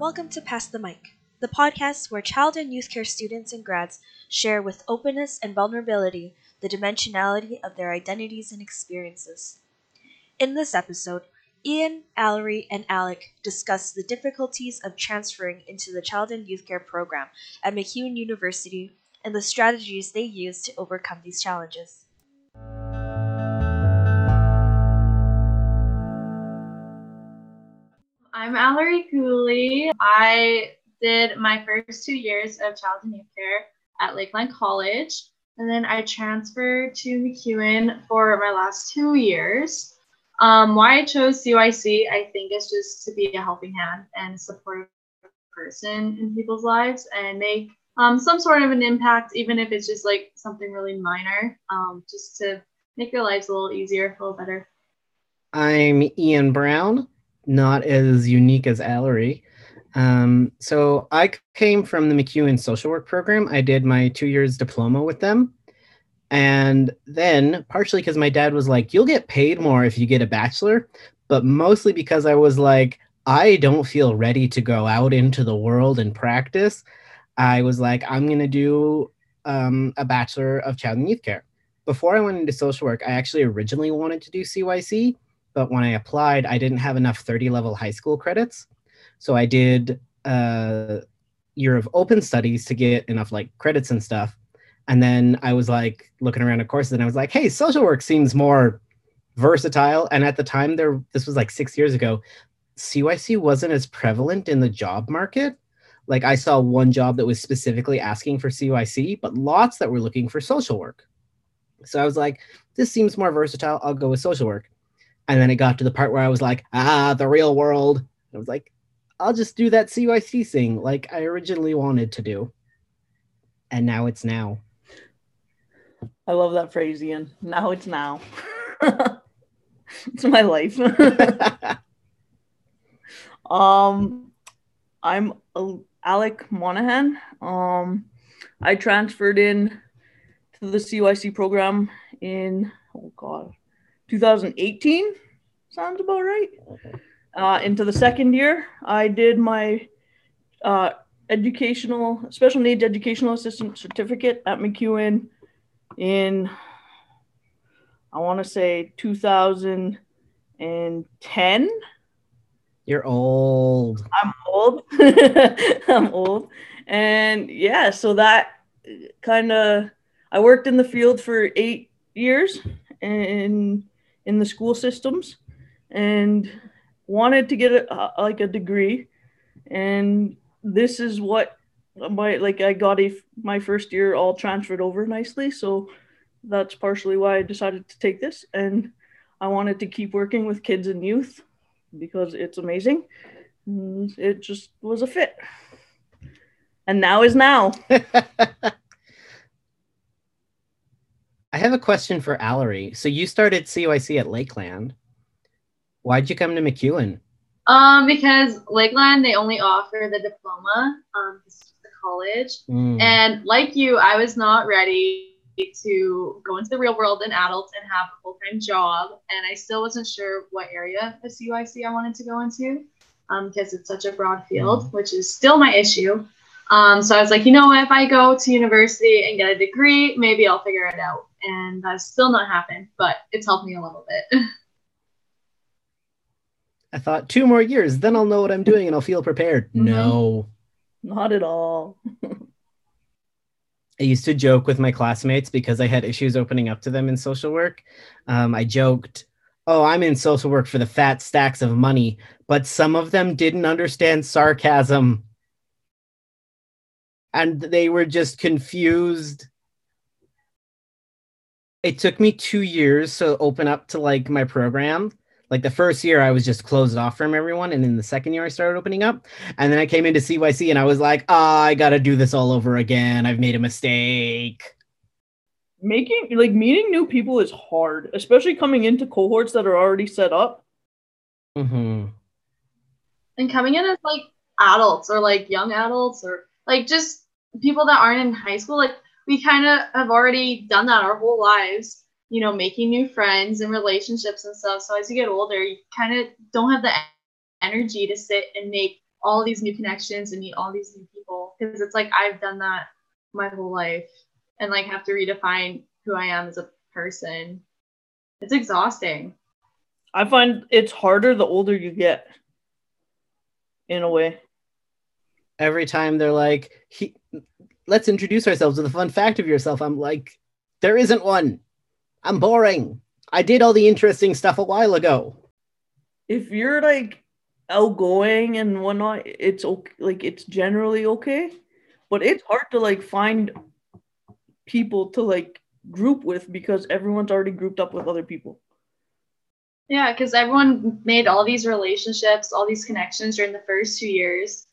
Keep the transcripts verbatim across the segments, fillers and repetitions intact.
Welcome to Pass the Mic, the podcast where child and youth care students and grads share with openness and vulnerability the dimensionality of their identities and experiences. In this episode, Ian, Allery, and Alec discuss the difficulties of transferring into the child and youth care program at MacEwan University and the strategies they use to overcome these challenges. I'm Allery Cooley. I did my first two years of child and youth care at Lakeland College, and then I transferred to MacEwan for my last two years. Um, why I chose C Y C, I think, is just to be a helping hand and supportive person in people's lives and make um, some sort of an impact, even if it's just like something really minor, um, just to make their lives a little easier, a little better. I'm Ian Browne, not as unique as Allery. Um, so I came from the MacEwan social work program. I did my two years diploma with them. And then partially because my dad was like, you'll get paid more if you get a bachelor, but mostly because I was like, I don't feel ready to go out into the world and practice. I was like, I'm going to do um, a bachelor of child and youth care. Before I went into social work, I actually originally wanted to do C Y C, but when I applied, I didn't have enough thirty level high school credits. So I did a year of open studies to get enough like credits and stuff. And then I was like looking around at courses and I was like, hey, social work seems more versatile. And at the time there, this was like six years ago, C Y C wasn't as prevalent in the job market. Like I saw one job that was specifically asking for C Y C, but lots that were looking for social work. So I was like, this seems more versatile. I'll go with social work. And then it got to the part where I was like, ah, the real world. And I was like, I'll just do that C Y C thing like I originally wanted to do. And now it's now. I love that phrase, Ian. Now it's now. It's my life. um, I'm Alec Monahan. Um, I transferred in to the C Y C program in, oh God, two thousand eighteen. Sounds about right. Uh, into the second year, I did my uh, educational, special needs educational assistant certificate at MacEwan in, I want to say two thousand ten. You're old. I'm old. I'm old. And yeah, so that kind of, I worked in the field for eight years in, in the school systems and wanted to get a, a, like a degree. And this is what my, like I got a, my first year all transferred over nicely. So that's partially why I decided to take this. And I wanted to keep working with kids and youth because it's amazing. It just was a fit. And now is now. I have a question for Allery. So you started C Y C at Lakeland. Why'd you come to MacEwan? Um, because Lakeland, they only offer the diploma, um, the college. Mm. And like you, I was not ready to go into the real world and adults and have a full-time job. And I still wasn't sure what area of C Y C I wanted to go into because um, it's such a broad field, which is still my issue. Um, so I was like, you know what, if I go to university and get a degree, maybe I'll figure it out. And that's still not happened, but it's helped me a little bit. I thought two more years, then I'll know what I'm doing and I'll feel prepared. No, not at all. I used to joke with my classmates because I had issues opening up to them in social work. Um, I joked, oh, I'm in social work for the fat stacks of money, but some of them didn't understand sarcasm. And they were just confused. It took me two years to open up to like my program. Like the first year I was just closed off from everyone. And then the second year I started opening up and then I came into C Y C and I was like, ah, oh, I got to do this all over again. I've made a mistake. Making like meeting new people is hard, especially coming into cohorts that are already set up. Mm-hmm. And coming in as like adults or like young adults or like just people that aren't in high school. Like we kind of have already done that our whole lives. You know, making new friends and relationships and stuff. So as you get older, you kind of don't have the energy to sit and make all these new connections and meet all these new people, because it's like I've done that my whole life and like have to redefine who I am as a person. It's exhausting. I find it's harder the older you get, in a way. Every time they're like, he, let's introduce ourselves with a fun fact of yourself. I'm like, there isn't one. I'm boring. I did all the interesting stuff a while ago. If you're like outgoing and whatnot, it's okay. Like it's generally okay, but it's hard to like find people to like group with because everyone's already grouped up with other people. Yeah, because everyone made all these relationships, all these connections during the first two years.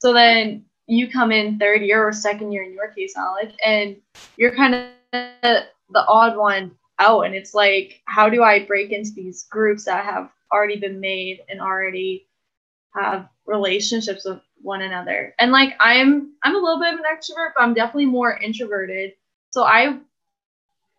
So then you come in third year or second year in your case, Alec, and you're kind of the odd one out. And it's like, how do I break into these groups that have already been made and already have relationships with one another? And like, I'm, I'm a little bit of an extrovert, but I'm definitely more introverted. So I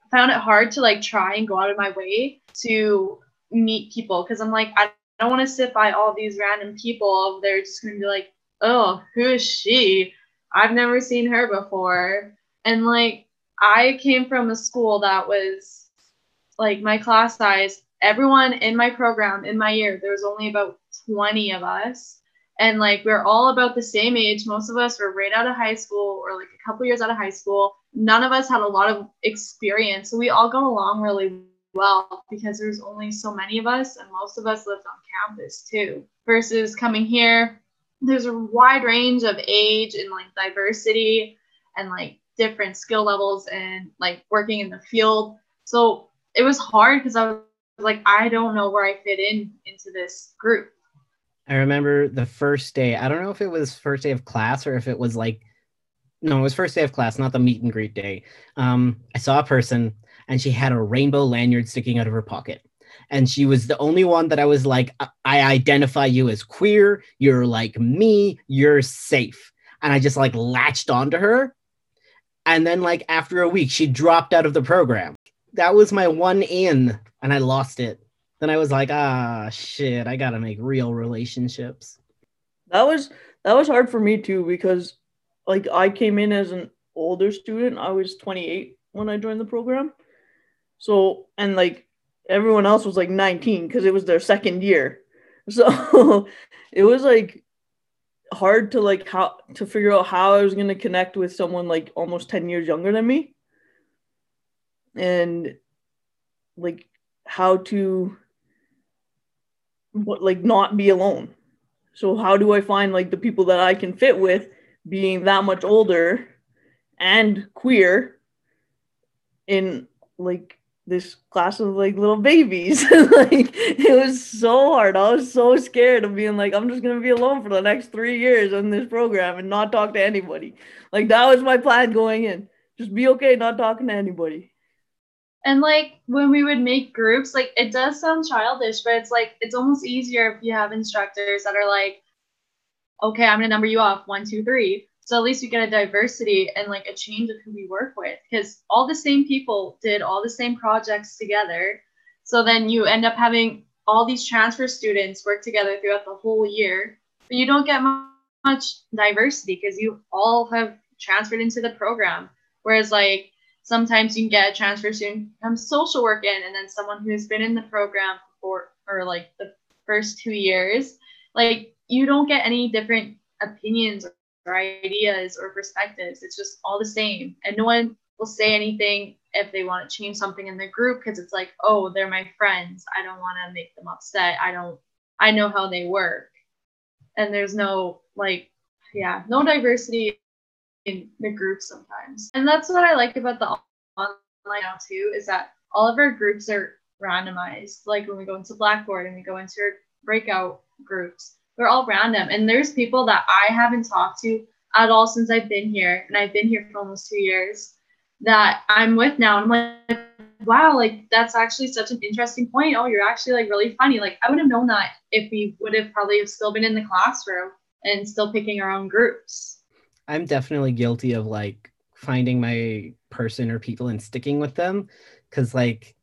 found it hard to like try and go out of my way to meet people, because I'm like, I don't want to sit by all these random people. They're just going to be like, oh, who is she? I've never seen her before. And like, I came from a school that was like my class size, everyone in my program in my year, there was only about twenty of us. And like, we we're all about the same age. Most of us were right out of high school or like a couple years out of high school. None of us had a lot of experience. So we all got along really well because there's only so many of us and most of us lived on campus too. Versus coming here, there's a wide range of age and like diversity and like different skill levels and like working in the field. So it was hard because I was like, I don't know where I fit in into this group. I remember the first day, I don't know if it was first day of class or if it was like, no, it was first day of class, not the meet and greet day. Um, I saw a person and she had a rainbow lanyard sticking out of her pocket. And she was the only one that I was like, I, I identify you as queer. You're like me. You're safe. And I just like latched onto her. And then like after a week, she dropped out of the program. That was my one in and I lost it. Then I was like, ah, shit, I got to make real relationships. That was that was hard for me, too, because like I came in as an older student. I was twenty-eight when I joined the program. So and like everyone else was like nineteen because it was their second year. So it was like hard to like how to figure out how I was going to connect with someone like almost ten years younger than me. And like how to what like not be alone. So how do I find like the people that I can fit with being that much older and queer in like this class of like little babies? Like it was so hard. I was so scared of being like, I'm just gonna be alone for the next three years in this program and not talk to anybody. Like that was my plan going in. Just be okay not talking to anybody. And like when we would make groups, like it does sound childish, but it's like it's almost easier if you have instructors that are like, okay, I'm gonna number you off, one, two, three. So at least you get a diversity and like a change of who we work with, because all the same people did all the same projects together. So then you end up having all these transfer students work together throughout the whole year, but you don't get much diversity because you all have transferred into the program. Whereas like sometimes you can get a transfer student from social work in, and then someone who's been in the program for or like the first two years, like you don't get any different opinions or or ideas or perspectives. It's just all the same. And no one will say anything if they want to change something in their group, because it's like, oh, they're my friends. I don't want to make them upset. I don't, I know how they work. And there's no like, yeah, no diversity in the group sometimes. And that's what I like about the online now too, is that all of our groups are randomized. Like when we go into Blackboard and we go into our breakout groups, we're all random. And there's people that I haven't talked to at all since I've been here. And I've been here for almost two years that I'm with now. I'm like, wow, like that's actually such an interesting point. Oh, you're actually like really funny. Like I would have known that if we would have probably have still been in the classroom and still picking our own groups. I'm definitely guilty of like finding my person or people and sticking with them. Cause like,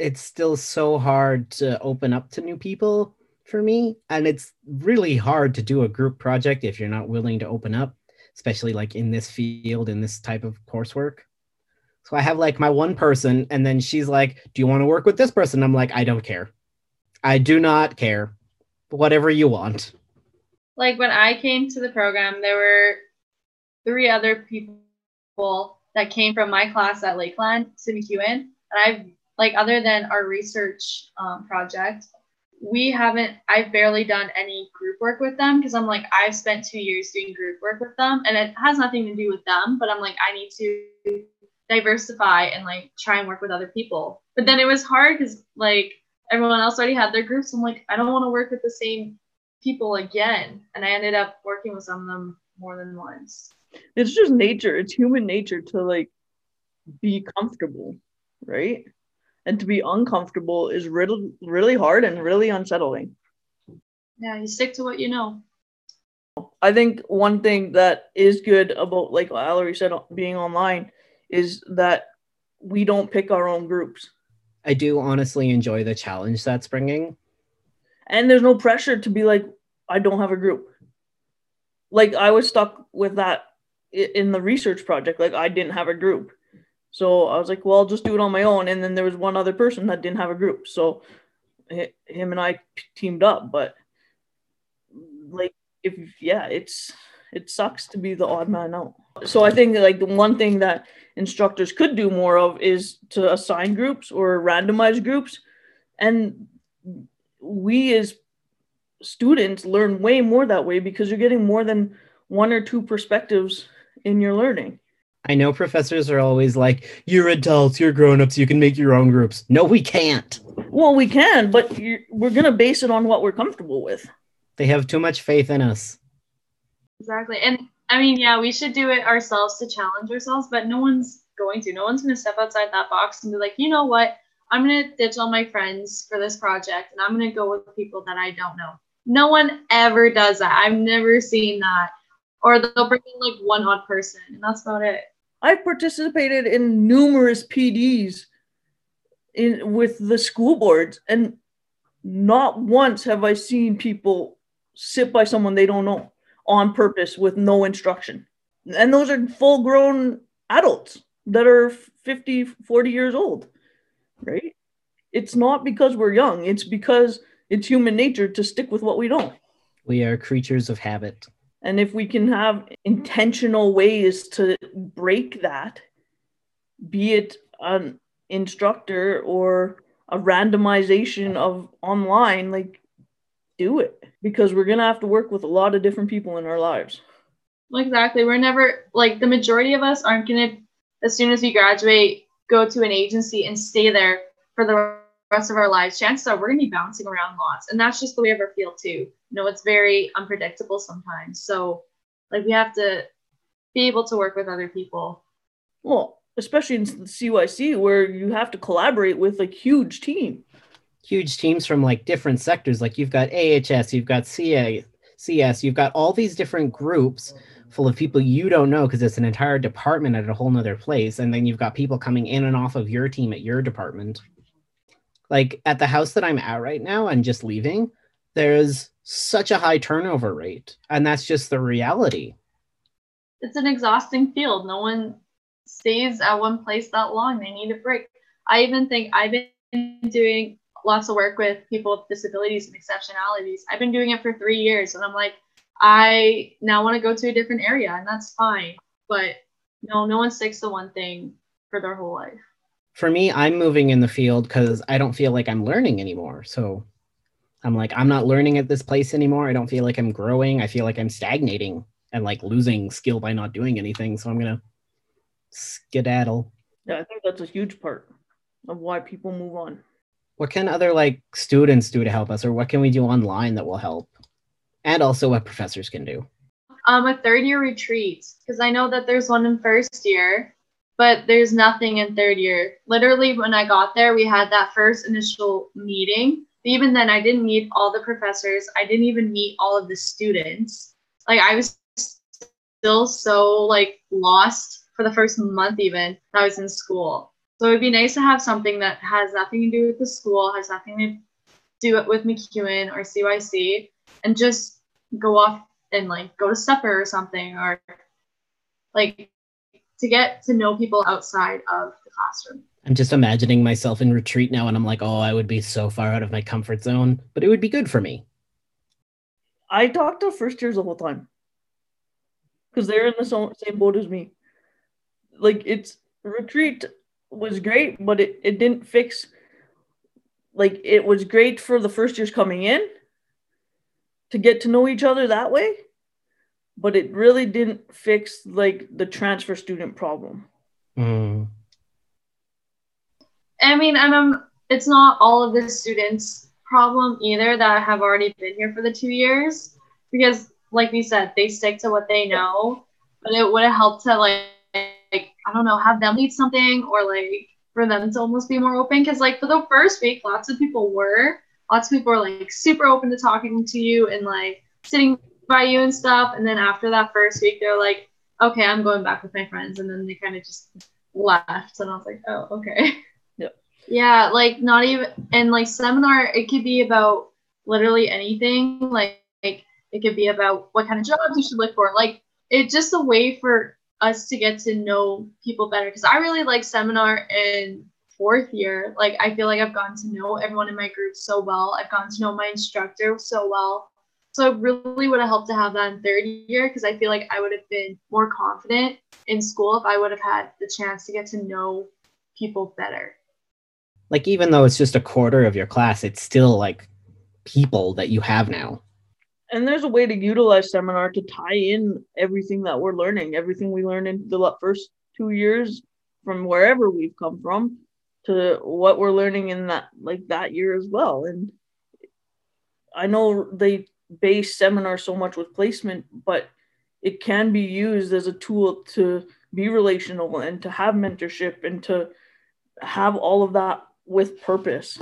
it's still so hard to open up to new people. for me. And it's really hard to do a group project if you're not willing to open up, especially like in this field, in this type of coursework. So I have like my one person, and then she's like, do you want to work with this person? I'm like, I don't care. I do not care. Whatever you want. Like when I came to the program, there were three other people that came from my class at Lakeland to MacEwan. And I've like, other than our research um, project, we haven't, I've barely done any group work with them, because I'm like, I've spent two years doing group work with them, and it has nothing to do with them, but I'm like, I need to diversify and like try and work with other people. But then it was hard because like everyone else already had their groups. I'm like, I don't want to work with the same people again. And I ended up working with some of them more than once. It's just nature. It's human nature to like be comfortable, right? And to be uncomfortable is really, really hard and really unsettling. Yeah, you stick to what you know. I think one thing that is good about, like Allery said, being online is that we don't pick our own groups. I do honestly enjoy the challenge that's bringing. And there's no pressure to be like, I don't have a group. Like I was stuck with that in the research project. Like I didn't have a group. So I was like, well, I'll just do it on my own. And then there was one other person that didn't have a group. So him and I teamed up. But like, if, yeah, it's, it sucks to be the odd man out. So I think like the one thing that instructors could do more of is to assign groups or randomize groups. And we as students learn way more that way, because you're getting more than one or two perspectives in your learning. I know professors are always like, you're adults, you're grown-ups, you can make your own groups. No, we can't. Well, we can, but you're, we're going to base it on what we're comfortable with. They have too much faith in us. Exactly. And I mean, yeah, we should do it ourselves to challenge ourselves, but no one's going to. No one's going to step outside that box and be like, you know what? I'm going to ditch all my friends for this project, and I'm going to go with people that I don't know. No one ever does that. I've never seen that. Or they'll bring in like one odd person, and that's about it. I've participated in numerous P Ds in with the school boards, and not once have I seen people sit by someone they don't know on purpose with no instruction. And those are full-grown adults that are fifty, forty years old, right? It's not because we're young. It's because it's human nature to stick with what we know. We are creatures of habit. And if we can have intentional ways to break that, be it an instructor or a randomization of online, like do it, because we're going to have to work with a lot of different people in our lives. Well, exactly. We're never like the majority of us aren't going to, as soon as we graduate, go to an agency and stay there for the rest of our lives. Chances are we're going to be bouncing around lots. And that's just the way of our field too. You know, it's very unpredictable sometimes. So like we have to be able to work with other people. Well, especially in C Y C where you have to collaborate with a like, huge team. Huge teams from like different sectors. Like you've got A H S, you've got C A C S, you've got all these different groups full of people you don't know, because it's an entire department at a whole nother place. And then you've got people coming in and off of your team at your department. Like at the house that I'm at right now and just leaving, there's such a high turnover rate. And that's just the reality. It's an exhausting field. No one stays at one place that long. They need a break. I even think I've been doing lots of work with people with disabilities and exceptionalities. I've been doing it for three years. And I'm like, I now want to go to a different area. And that's fine. But no, no one sticks to one thing for their whole life. For me, I'm moving in the field because I don't feel like I'm learning anymore. So I'm like, I'm not learning at this place anymore. I don't feel like I'm growing. I feel like I'm stagnating and like losing skill by not doing anything. So I'm going to skedaddle. Yeah, I think that's a huge part of why people move on. What can other like students do to help us, or what can we do online that will help? And also what professors can do. Um, a third year retreat, because I know that there's one in first year. But there's nothing in third year. Literally, when I got there, we had that first initial meeting. Even then, I didn't meet all the professors. I didn't even meet all of the students. Like, I was still so, like, lost for the first month even that I was in school. So it would be nice to have something that has nothing to do with the school, has nothing to do it with MacEwan or C Y C and just go off and like go to supper or something, or like to get to know people outside of the classroom. I'm just imagining myself in retreat now and I'm like, oh, I would be so far out of my comfort zone, but it would be good for me. I talk to first years the whole time because they're in the same boat as me. Like, it's retreat was great, but it, it didn't fix, like, it was great for the first years coming in to get to know each other that way, but it really didn't fix like the transfer student problem. Mm. I mean, and um, it's not all of the students' problem either that have already been here for the two years, because like we said, they stick to what they know, but it would have helped to like, like, I don't know, have them lead something, or like for them to almost be more open. Cause like for the first week, lots of people were, lots of people were like super open to talking to you and like sitting by you and stuff. And then after that first week, they're like, okay, I'm going back with my friends. And then they kind of just left. And I was like, oh, okay. Yeah, like not even, and like seminar, it could be about literally anything. Like, like it could be about what kind of jobs you should look for. Like it's just a way for us to get to know people better. Because I really like seminar in fourth year. Like I feel like I've gotten to know everyone in my group so well. I've gotten to know my instructor so well. So it really would have helped to have that in third year, because I feel like I would have been more confident in school if I would have had the chance to get to know people better. Like, even though it's just a quarter of your class, it's still like people that you have now. And there's a way to utilize seminar to tie in everything that we're learning, everything we learned in the first two years from wherever we've come from to what we're learning in that, like that year as well. And I know they base seminar so much with placement, but it can be used as a tool to be relational and to have mentorship and to have all of that with purpose.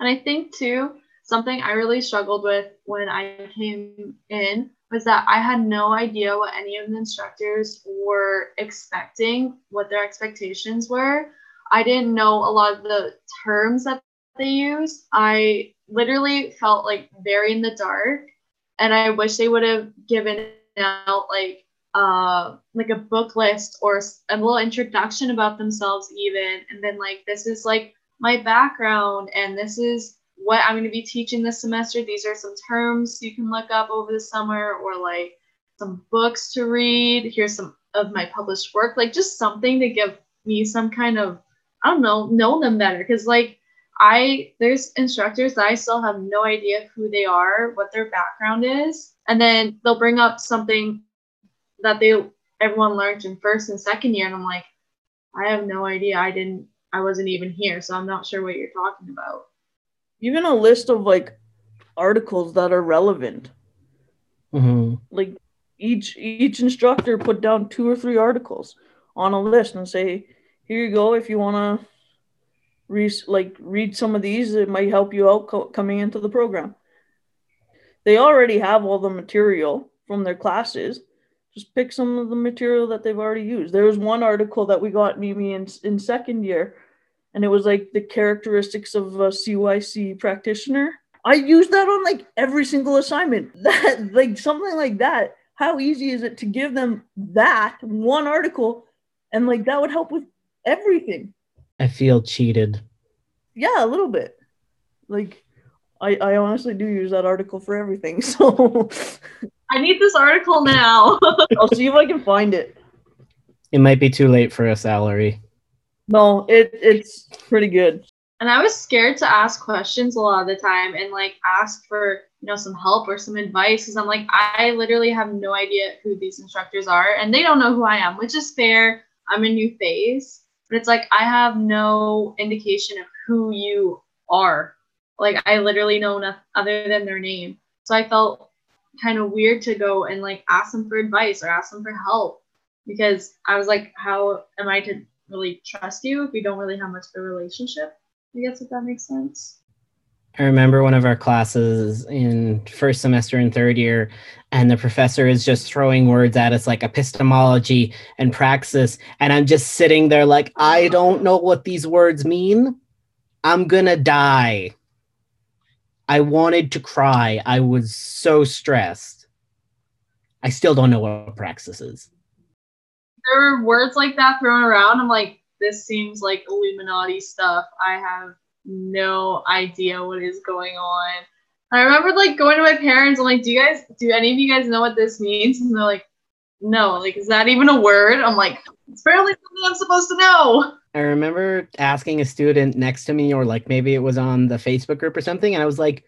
And I think too, something I really struggled with when I came in was that I had no idea what any of the instructors were expecting, what their expectations were. I didn't know a lot of the terms that they used. I literally felt like very in the dark, and I wish they would have given out like Uh, like a book list or a little introduction about themselves even, and then like, this is like my background and this is what I'm going to be teaching this semester. These are some terms you can look up over the summer, or like some books to read. Here's some of my published work, like just something to give me some kind of, I don't know, know them better. Cause like I, there's instructors that I still have no idea who they are, what their background is. And then they'll bring up something that they everyone learned in first and second year, and I'm like, I have no idea. I didn't I wasn't even here, so I'm not sure what you're talking about. Even a list of like articles that are relevant. Mm-hmm. Like each each instructor put down two or three articles on a list and say, here you go, if you want to re- like read some of these, it might help you out co- coming into the program. They already have all the material from their classes. Just pick some of the material that they've already used. There was one article that we got, Mimi, in, in second year, and it was like the characteristics of a C Y C practitioner. I used that on like every single assignment. That, like something like that. How easy is it to give them that one article? And like that would help with everything. I feel cheated. Yeah, a little bit. Like I, I honestly do use that article for everything. So I need this article now. I'll see if I can find it. It might be too late for a salary. No, it it's pretty good. And I was scared to ask questions a lot of the time and like ask for, you know, some help or some advice, because I'm like, I literally have no idea who these instructors are and they don't know who I am, which is fair. I'm a new face, but it's like, I have no indication of who you are. Like I literally know nothing other than their name. So I felt kind of weird to go and like ask them for advice or ask them for help, because I was like, how am I to really trust you if we don't really have much of a relationship? I guess if that makes sense. I remember one of our classes in first semester and third year, and the professor is just throwing words at us like epistemology and praxis, and I'm just sitting there like, I don't know what these words mean. I'm gonna die. I wanted to cry. I was so stressed. I still don't know what praxis is. There were words like that thrown around. I'm like, this seems like Illuminati stuff. I have no idea what is going on. I remember like going to my parents. I'm like, do you guys, do any of you guys know what this means? And they're like, no, like, is that even a word? I'm like, it's barely something I'm supposed to know. I remember asking a student next to me, or like maybe it was on the Facebook group or something, and I was like,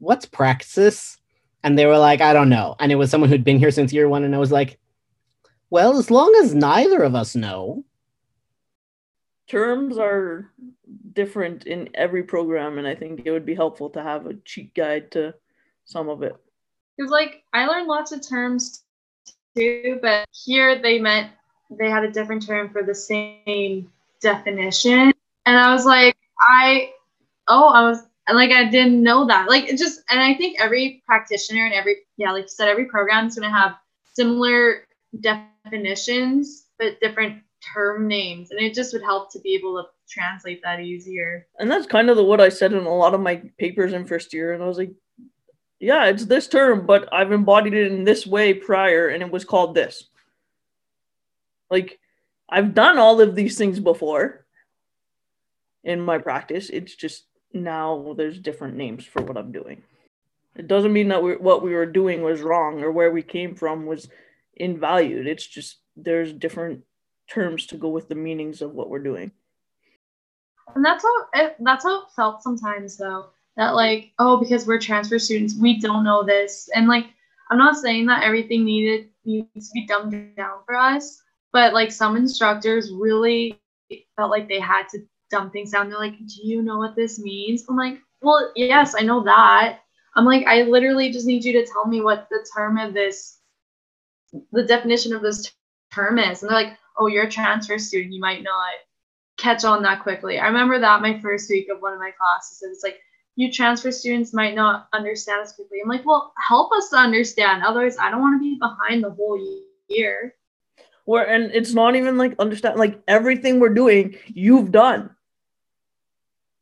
what's praxis? And they were like, I don't know. And it was someone who'd been here since year one, and I was like, well, as long as neither of us know. Terms are different in every program, and I think it would be helpful to have a cheat guide to some of it. Because like, I learned lots of terms too, but here they meant they had a different term for the same definition. And I was like, I, oh, I was like, I didn't know that. Like it just, and I think every practitioner and every, yeah, like you said, every program is going to have similar definitions, but different term names. And it just would help to be able to translate that easier. And that's kind of the, what I said in a lot of my papers in first year. And I was like, yeah, it's this term, but I've embodied it in this way prior, and it was called this. Like, I've done all of these things before in my practice. It's just now there's different names for what I'm doing. It doesn't mean that we, what we were doing was wrong or where we came from was invalued. It's just there's different terms to go with the meanings of what we're doing. And that's how it, that's how it felt sometimes, though, that like, oh, because we're transfer students, we don't know this. And like, I'm not saying that everything needed needs to be dumbed down for us. But like some instructors really felt like they had to dumb things down. They're like, do you know what this means? I'm like, well, yes, I know that. I'm like, I literally just need you to tell me what the term of this, the definition of this term is. And they're like, oh, you're a transfer student. You might not catch on that quickly. I remember that my first week of one of my classes, it was like, you transfer students might not understand as quickly. I'm like, well, help us to understand. Otherwise, I don't want to be behind the whole year. Where, and it's not even like understand, like everything we're doing, you've done.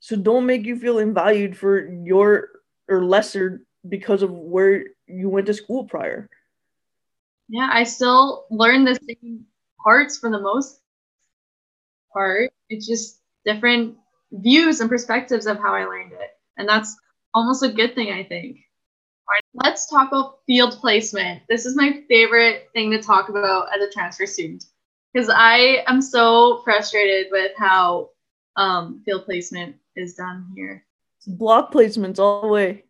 So don't make you feel invalued for your or lesser because of where you went to school prior. Yeah, I still learn the same parts for the most part. It's just different views and perspectives of how I learned it. And that's almost a good thing, I think. Let's talk about field placement. This is my favorite thing to talk about as a transfer student, because I am so frustrated with how um, field placement is done here. It's block placements all the way.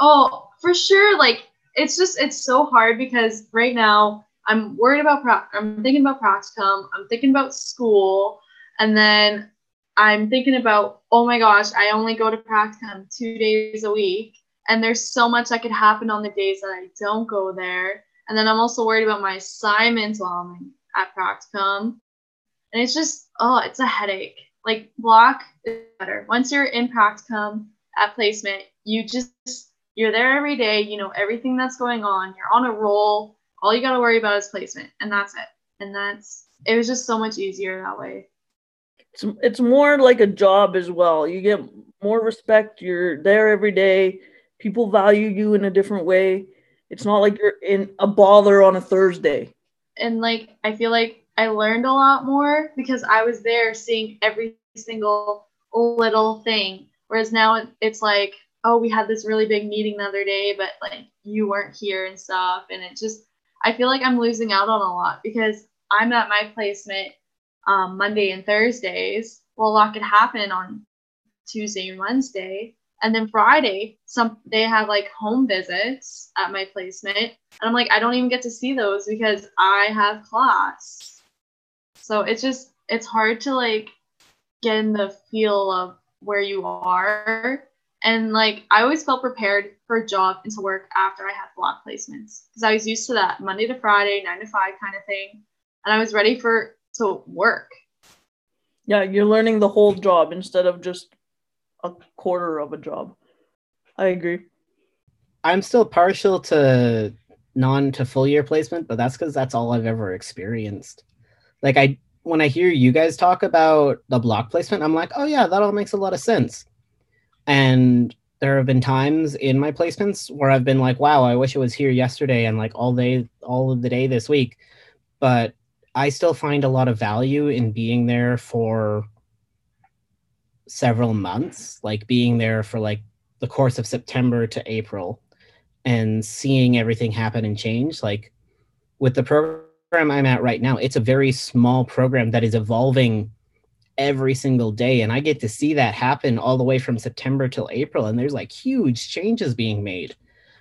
Oh, for sure. Like, it's just, it's so hard because right now I'm worried about, pro I'm thinking about practicum, I'm thinking about school, and then I'm thinking about, oh my gosh, I only go to practicum two days a week. And there's so much that could happen on the days that I don't go there. And then I'm also worried about my assignments while I'm at practicum. And it's just, oh, it's a headache. Like, block is better. Once you're in practicum at placement, you just, you're there every day. You know everything that's going on. You're on a roll. All you got to worry about is placement. And that's it. And that's, it was just so much easier that way. It's, it's more like a job as well. You get more respect. You're there every day. People value you in a different way. It's not like you're in a baller on a Thursday. And like, I feel like I learned a lot more because I was there seeing every single little thing. Whereas now it's like, oh, we had this really big meeting the other day, but like you weren't here and stuff. And it just, I feel like I'm losing out on a lot because I'm at my placement um, Monday and Thursdays. Well, a lot could happen on Tuesday and Wednesday. And then Friday, some they have like home visits at my placement. And I'm like, I don't even get to see those because I have class. So it's just, it's hard to like get in the feel of where you are. And like, I always felt prepared for a job and to work after I had block placements. Because I was used to that Monday to Friday, nine to five kind of thing. And I was ready for to work. Yeah, you're learning the whole job instead of just a quarter of a job. I agree. I'm still partial to non to full year placement, but that's because that's all I've ever experienced. Like I, when I hear you guys talk about the block placement, I'm like, oh yeah, that all makes a lot of sense. And there have been times in my placements where I've been like, wow, I wish it was here yesterday and like all day, all of the day this week. But I still find a lot of value in being there for several months, like being there for like the course of September to April and seeing everything happen and change. Like with the program I'm at right now, it's a very small program that is evolving every single day. And I get to see that happen all the way from September till April. And there's like huge changes being made.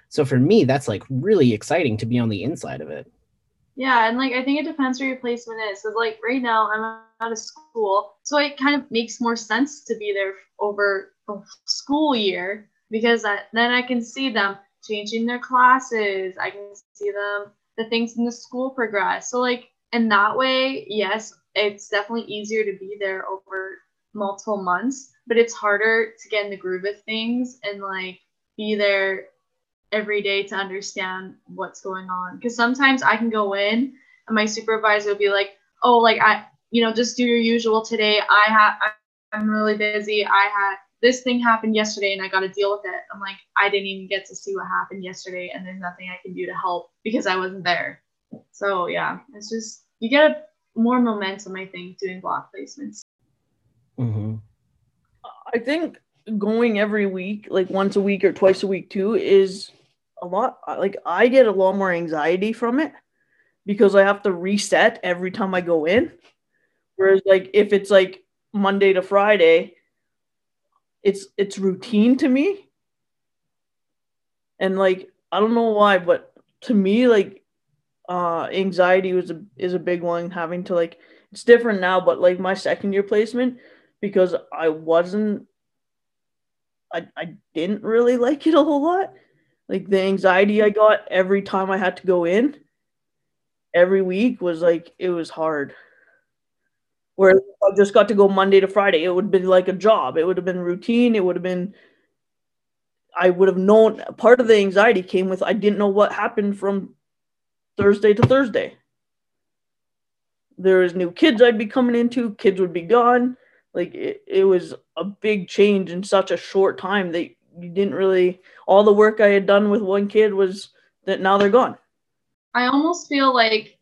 So for me, that's like really exciting to be on the inside of it. Yeah. And like, I think it depends where your placement is. Cause like right now I'm out of school. So it kind of makes more sense to be there over the school year, because I, then I can see them changing their classes. I can see them, the things in the school progress. So like in that way, yes, it's definitely easier to be there over multiple months, but it's harder to get in the groove of things and like be there every day to understand what's going on. Because sometimes I can go in and my supervisor will be like, oh, like I, you know, just do your usual today. I have, I'm really busy. I had this thing happened yesterday and I got to deal with it. I'm like, I didn't even get to see what happened yesterday and there's nothing I can do to help because I wasn't there. So yeah, it's just, you get a more momentum, I think, doing block placements. Mm-hmm. I think going every week, like once a week or twice a week too, is a lot. Like I get a lot more anxiety from it because I have to reset every time I go in. Whereas like if it's like Monday to Friday, it's it's routine to me. And like, I don't know why, but to me, like, uh anxiety was a, is a big one, having to like, it's different now, but like my second year placement, because I wasn't I, I didn't really like it a whole lot, like the anxiety I got every time I had to go in every week was like, it was hard. Where I just got to go Monday to Friday, it would have been like a job, it would have been routine, it would have been, I would have known. Part of the anxiety came with I didn't know what happened from Thursday to Thursday. There was new kids I'd be coming into, kids would be gone. Like it, it was a big change in such a short time that you didn't really, all the work I had done with one kid was that now they're gone. I almost feel like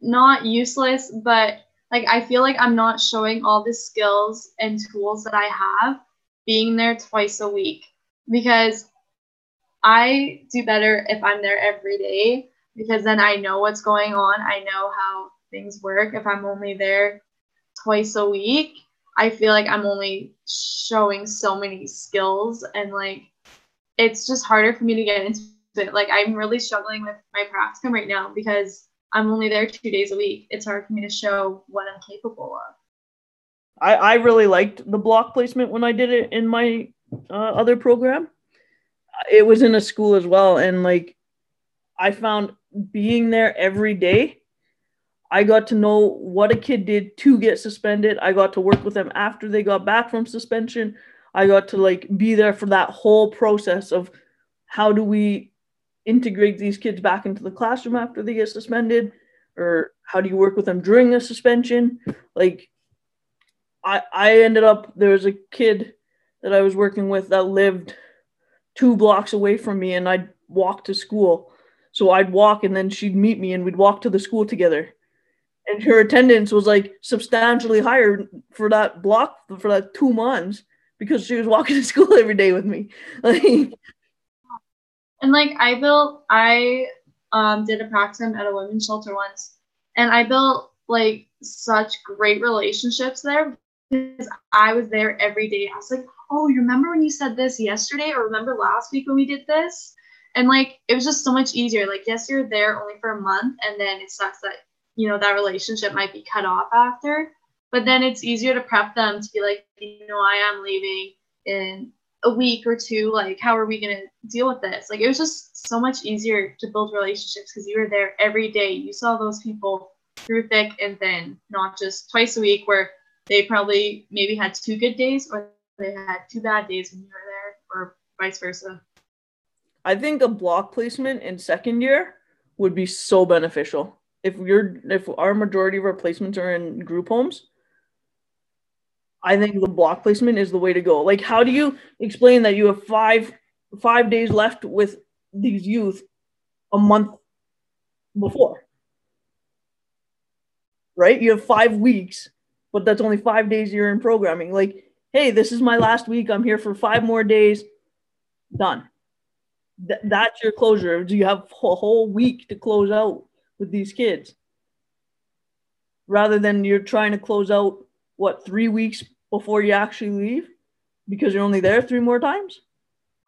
not useless, but like, I feel like I'm not showing all the skills and tools that I have being there twice a week, because I do better if I'm there every day. Because then I know what's going on. I know how things work. If I'm only there twice a week, I feel like I'm only showing so many skills. And, like, it's just harder for me to get into it. Like, I'm really struggling with my practicum right now because I'm only there two days a week. It's hard for me to show what I'm capable of. I, I really liked the block placement when I did it in my uh, other program. It was in a school as well. And, like, I found being there every day, I got to know what a kid did to get suspended. I got to work with them after they got back from suspension. I got to like be there for that whole process of how do we integrate these kids back into the classroom after they get suspended, or how do you work with them during the suspension? Like I, I ended up, there was a kid that I was working with that lived two blocks away from me and I'd walk to school. So I'd walk and then she'd meet me and we'd walk to the school together. And her attendance was like substantially higher for that block, for that two months, because she was walking to school every day with me. Like, and like I built, I um, did a practicum at a women's shelter once and I built like such great relationships there because I was there every day. I was like, oh, you remember when you said this yesterday, or remember last week when we did this? And, like, it was just so much easier. Like, yes, you're there only for a month, and then it sucks that, you know, that relationship might be cut off after. But then it's easier to prep them to be like, you know, I am leaving in a week or two. Like, how are we going to deal with this? Like, it was just so much easier to build relationships because you were there every day. You saw those people through thick and thin, not just twice a week where they probably maybe had two good days or they had two bad days when you were there, or vice versa. I think a block placement in second year would be so beneficial. If you're, if our majority of our placements are in group homes, I think the block placement is the way to go. Like, how do you explain that you have five five days left with these youth a month before? Right? You have five weeks, but that's only five days you're in programming. Like, hey, this is my last week. I'm here for five more days. Done. Th that's your closure. Do you have a whole week to close out with these kids? Rather than you're trying to close out, what, three weeks before you actually leave because you're only there three more times?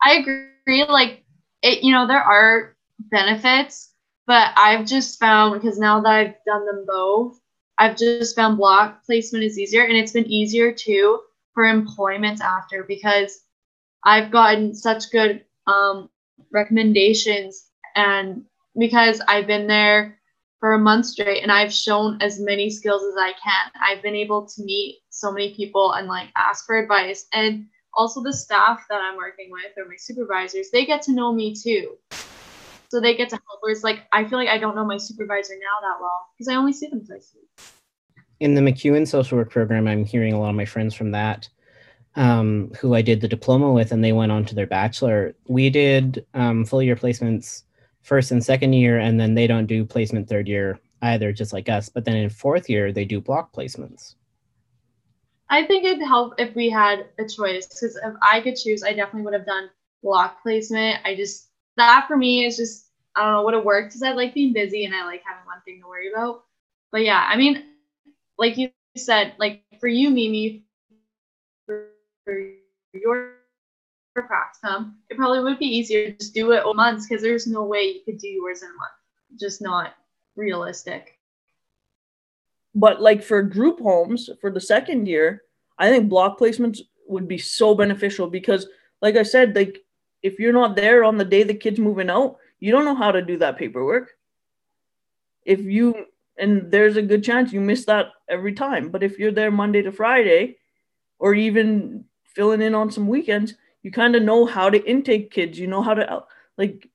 I agree. Like, it, you know, there are benefits, but I've just found, because now that I've done them both, I've just found block placement is easier. And it's been easier too for employments after, because I've gotten such good um, recommendations, and because I've been there for a month straight and I've shown as many skills as I can. I've been able to meet so many people and like ask for advice. And also the staff that I'm working with, or my supervisors, they get to know me too. So they get to help. Where it's like, I feel like I don't know my supervisor now that well because I only see them twice a week. In the MacEwan social work program, I'm hearing a lot of my friends from that um, who I did the diploma with, and they went on to their bachelor. We did um, full year placements first and second year, and then they don't do placement third year either, just like us. But then in fourth year, they do block placements. I think it'd help if we had a choice, because if I could choose, I definitely would have done block placement. I just, that for me is just, I don't know, would have worked, because I like being busy and I like having one thing to worry about. But yeah, I mean, like you said, like for you, Mimi, for your practicum, it probably would be easier to just do it over months, because there's no way you could do yours in a month. Just not realistic. But like for group homes for the second year, I think block placements would be so beneficial, because like I said, like if you're not there on the day the kid's moving out, you don't know how to do that paperwork. If you, and there's a good chance you miss that every time. But if you're there Monday to Friday, or even filling in on some weekends, you kind of know how to intake kids. You know how to like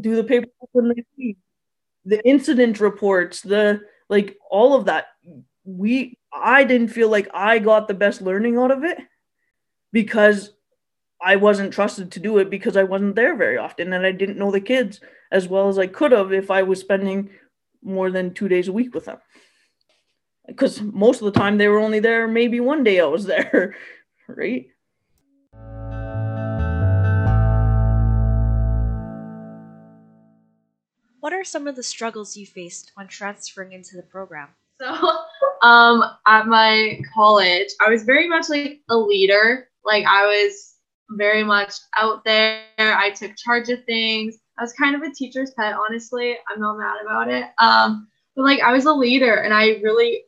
do the paperwork when they leave, the incident reports, the like all of that. We, I didn't feel like I got the best learning out of it because I wasn't trusted to do it, because I wasn't there very often and I didn't know the kids as well as I could have if I was spending more than two days a week with them. Because most of the time they were only there maybe one day I was there, right? What are some of the struggles you faced when transferring into the program? So um, at my college, I was very much like a leader. Like I was very much out there. I took charge of things. I was kind of a teacher's pet, honestly. I'm not mad about it. Um, but like I was a leader, and I really,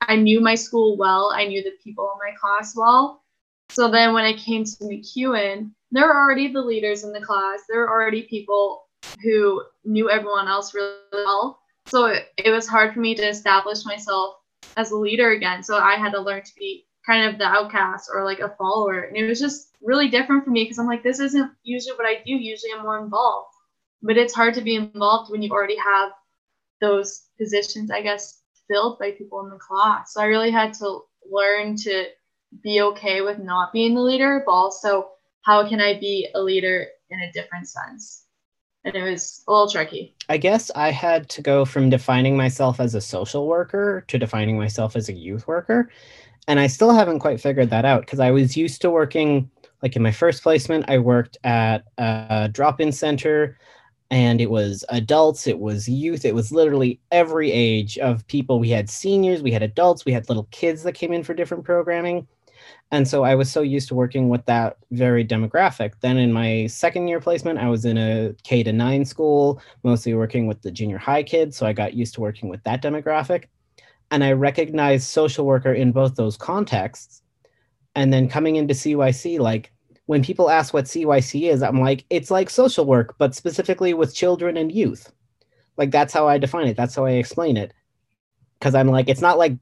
I knew my school well. I knew the people in my class well. So then when I came to MacEwan, there were already the leaders in the class. There were already people who knew everyone else really well. So it, it was hard for me to establish myself as a leader again. So I had to learn to be kind of the outcast or like a follower. And it was just really different for me, because I'm like, this isn't usually what I do. Usually I'm more involved. But it's hard to be involved when you already have those positions, I guess, filled by people in the class. So I really had to learn to be okay with not being the leader, but also how can I be a leader in a different sense? And it was a little tricky. I guess I had to go from defining myself as a social worker to defining myself as a youth worker. And I still haven't quite figured that out, because I was used to working, like in my first placement, I worked at a drop-in center, and it was adults, it was youth, it was literally every age of people. We had seniors, we had adults, we had little kids that came in for different programming. And so I was so used to working with that very demographic. Then in my second year placement, I was in a K to nine school, mostly working with the junior high kids. So I got used to working with that demographic. And I recognized social worker in both those contexts. And then coming into C Y C, like when people ask what C Y C is, I'm like, it's like social work, but specifically with children and youth. Like that's how I define it. That's how I explain it. Because I'm like, it's not like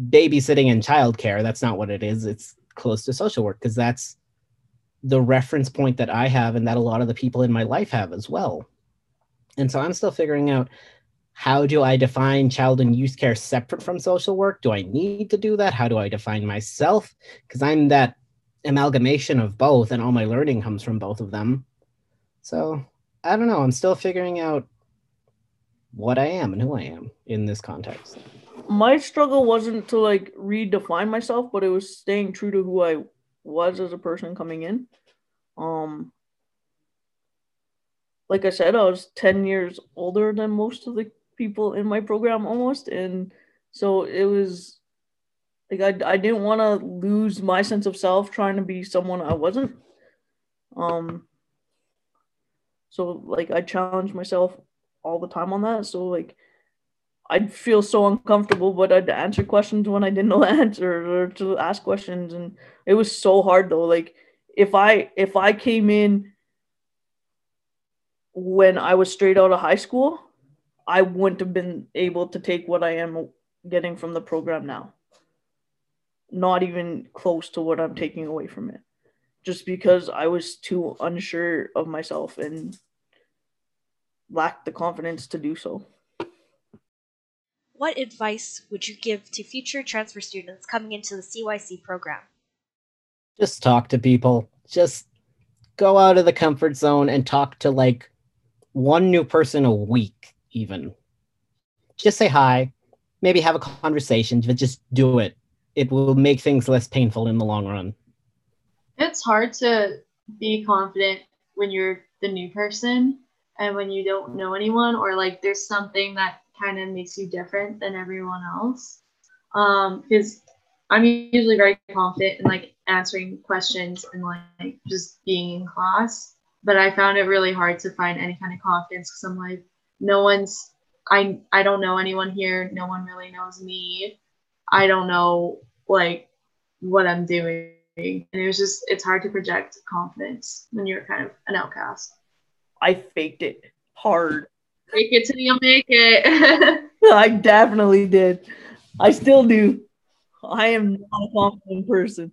babysitting and childcare. That's not what it is. It's close to social work, because that's the reference point that I have and that a lot of the people in my life have as well. And so I'm still figuring out how do I define child and youth care separate from social work? Do I need to do that? How do I define myself? Because I'm that amalgamation of both, and all my learning comes from both of them. So I don't know, I'm still figuring out what I am and who I am in this context. My struggle wasn't to like redefine myself, but it was staying true to who I was as a person coming in. Um, like I said, I was ten years older than most of the people in my program almost, and so it was like I, I didn't want to lose my sense of self trying to be someone I wasn't. Um so like I challenged myself all the time on that, so like I'd feel so uncomfortable, but I'd answer questions when I didn't know the answer, or to ask questions, and it was so hard though. Like if I if I came in when I was straight out of high school, I wouldn't have been able to take what I am getting from the program now. Not even close to what I'm taking away from it, just because I was too unsure of myself and lacked the confidence to do so. What advice would you give to future transfer students coming into the C Y C program? Just talk to people. Just go out of the comfort zone and talk to like one new person a week, even. Just say hi, maybe have a conversation, but just do it. It will make things less painful in the long run. It's hard to be confident when you're the new person and when you don't know anyone, or like there's something that kind of makes you different than everyone else. Um, because I'm usually very confident in like answering questions and like just being in class, but I found it really hard to find any kind of confidence because I'm like, no one's, I, I don't know anyone here. No one really knows me. I don't know like what I'm doing. And it was just, it's hard to project confidence when you're kind of an outcast. I faked it hard. Fake it till you make it. I definitely did. I still do. I am not a confident person.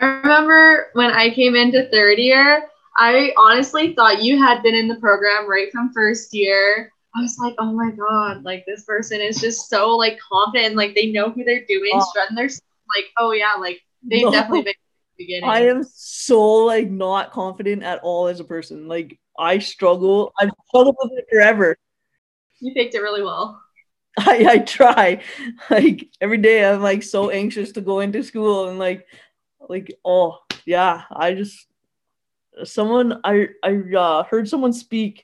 I remember when I came into third year, I honestly thought you had been in the program right from first year. I was like, oh my God, like this person is just so like confident, and like they know who they're doing, oh. strutting their stuff. Like, oh yeah, like they've no. definitely been in the beginning. I am so like not confident at all as a person. Like I struggle. I've struggled with it forever. You faked it really well. I, I try. Like every day I'm like so anxious to go into school, and like like oh yeah, I just someone I I uh, heard someone speak.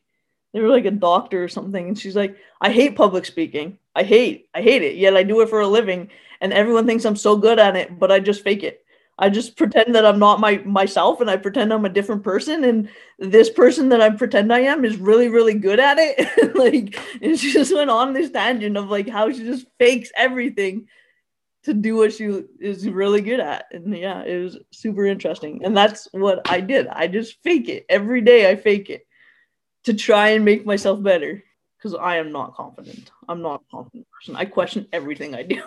They were like a doctor or something, and she's like, I hate public speaking. I hate I hate it, yet I do it for a living, and everyone thinks I'm so good at it, but I just fake it. I just pretend that I'm not my myself, and I pretend I'm a different person, and this person that I pretend I am is really, really good at it. Like, and she just went on this tangent of like how she just fakes everything to do what she is really good at. And yeah, it was super interesting. And that's what I did. I just fake it. Every day I fake it to try and make myself better, because I am not confident. I'm not a confident person. I question everything I do.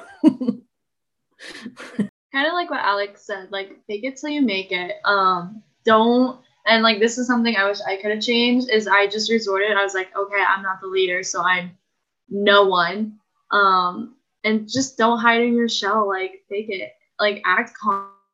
Kind of like what Alex said, like fake it till you make it. Um, don't, and like this is something I wish I could have changed, is I just resorted, I was like, okay, I'm not the leader, so I'm no one. Um, and just don't hide in your shell, like fake it, like act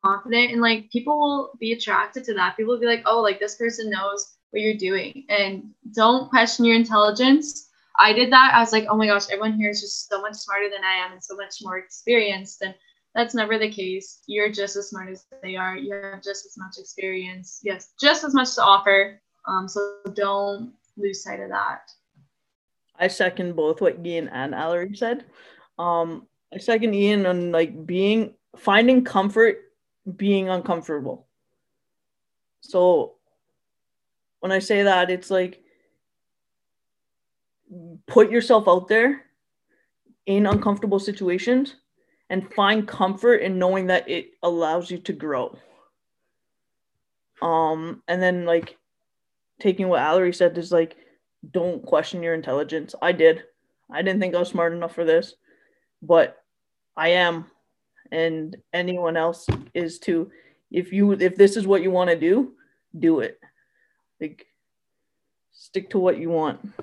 confident, and like people will be attracted to that. People will be like, oh, like this person knows what you're doing, and don't question your intelligence. I did that. I was like, oh my gosh, everyone here is just so much smarter than I am and so much more experienced, and that's never the case. You're just as smart as they are. You have just as much experience. Yes, just as much to offer. Um, so don't lose sight of that. I second both what Ian and Allery said. Um, I second Ian on like being, finding comfort, being uncomfortable. So when I say that, it's like, put yourself out there in uncomfortable situations, and find comfort in knowing that it allows you to grow. Um, and then like taking what Allery said is like, don't question your intelligence. I did. I didn't think I was smart enough for this, but I am. And anyone else is too. If you, if this is what you want to do, do it. Like stick to what you want.